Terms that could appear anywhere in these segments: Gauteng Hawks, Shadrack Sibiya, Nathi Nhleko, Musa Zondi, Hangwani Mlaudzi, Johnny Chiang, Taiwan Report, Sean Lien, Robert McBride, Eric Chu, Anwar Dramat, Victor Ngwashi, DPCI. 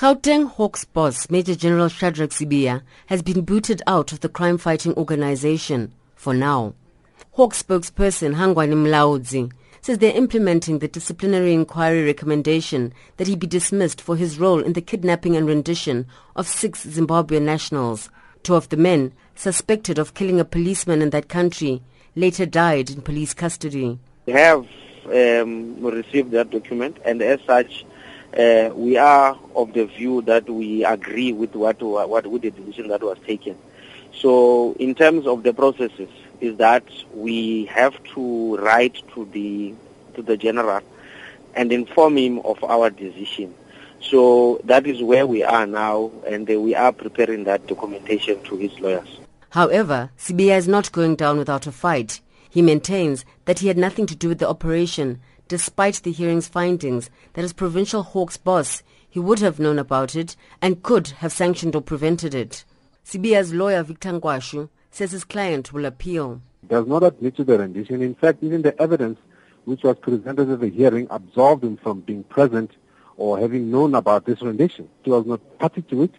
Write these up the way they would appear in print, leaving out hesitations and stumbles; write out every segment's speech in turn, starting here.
Gauteng Hawks boss Major General Shadrack Sibiya has been booted out of the crime-fighting organization for now. Hawks spokesperson Hangwani Mlaudzi says they're implementing the disciplinary inquiry recommendation that he be dismissed for his role in the kidnapping and rendition of 6 Zimbabwean nationals. 2 of the men, suspected of killing a policeman in that country, later died in police custody. We have received that document, and as such, we are of the view that we agree with what the decision that was taken. So in terms of the processes, is that we have to write to the general and inform him of our decision. So that is where we are now, and we are preparing that documentation to his lawyers. However, Sibiya is not going down without a fight. He maintains that he had nothing to do with the operation, despite the hearing's findings that as provincial Hawks boss, he would have known about it and could have sanctioned or prevented it. Sibiya's lawyer, Victor Ngwashi, says his client will appeal. Does not admit to the rendition. In fact, even the evidence which was presented at the hearing absolved him from being present or having known about this rendition. He was not party to it.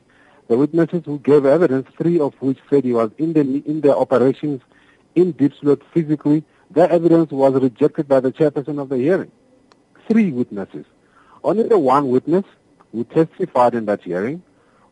The witnesses who gave evidence, 3 of which said he was in the operations in deep slot physically, their evidence was rejected by the chairperson of the hearing. 3 witnesses. Only the one witness who testified in that hearing,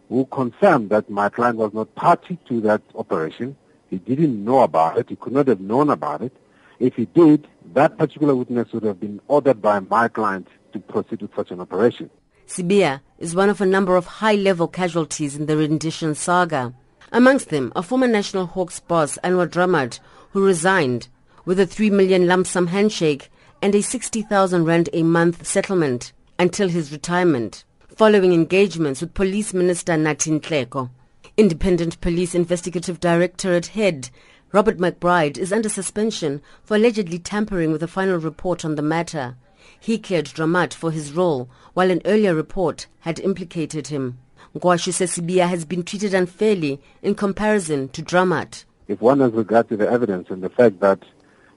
who confirmed that my client was not party to that operation. He didn't know about it. He could not have known about it. If he did, that particular witness would have been ordered by my client to proceed with such an operation. Sibiya is one of a number of high-level casualties in the rendition saga. Amongst them are former National Hawks boss Anwar Dramat, who resigned with a 3 million lump sum handshake and a 60,000 rand a month settlement until his retirement, following engagements with Police Minister Nathi Nhleko. Independent Police Investigative Directorate Head Robert McBride is under suspension for allegedly tampering with a final report on the matter. He cleared Dramat for his role, while an earlier report had implicated him. Ngwashi says Sibiya has been treated unfairly in comparison to Dramat. If one has regard to the evidence and the fact that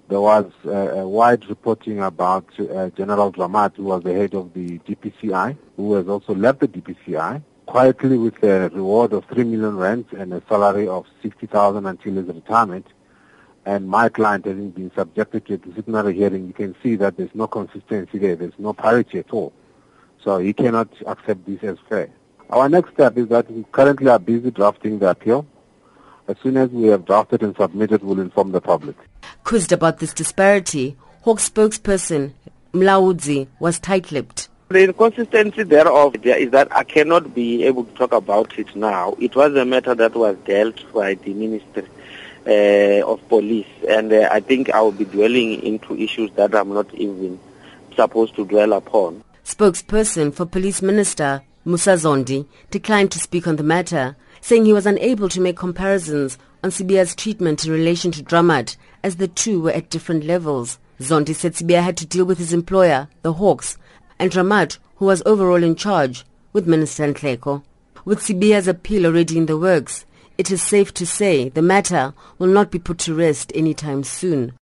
there was a wide reporting about General Dramat, who was the head of the DPCI, who has also left the DPCI, quietly with a reward of 3 million rands and a salary of 60,000 until his retirement, and my client hasn't been subjected to a disciplinary hearing, you can see that there's no consistency there. There's no parity at all. So he cannot accept this as fair. Our next step is that we currently are busy drafting the appeal. As soon as we have drafted and submitted, we'll inform the public. Quizzed about this disparity, Hawks spokesperson Mlaudzi was tight-lipped. The inconsistency thereof is that I cannot be able to talk about it now. It was a matter that was dealt by the Minister of Police, and I think I will be dwelling into issues that I'm not even supposed to dwell upon. Spokesperson for Police Minister Musa Zondi declined to speak on the matter, saying he was unable to make comparisons on Sibiya's treatment in relation to Dramat, as the 2 were at different levels. Zondi said Sibiya had to deal with his employer, the Hawks, and Dramat, who was overall in charge, with Minister Nhleko. With Sibiya's appeal already in the works, it is safe to say the matter will not be put to rest anytime soon.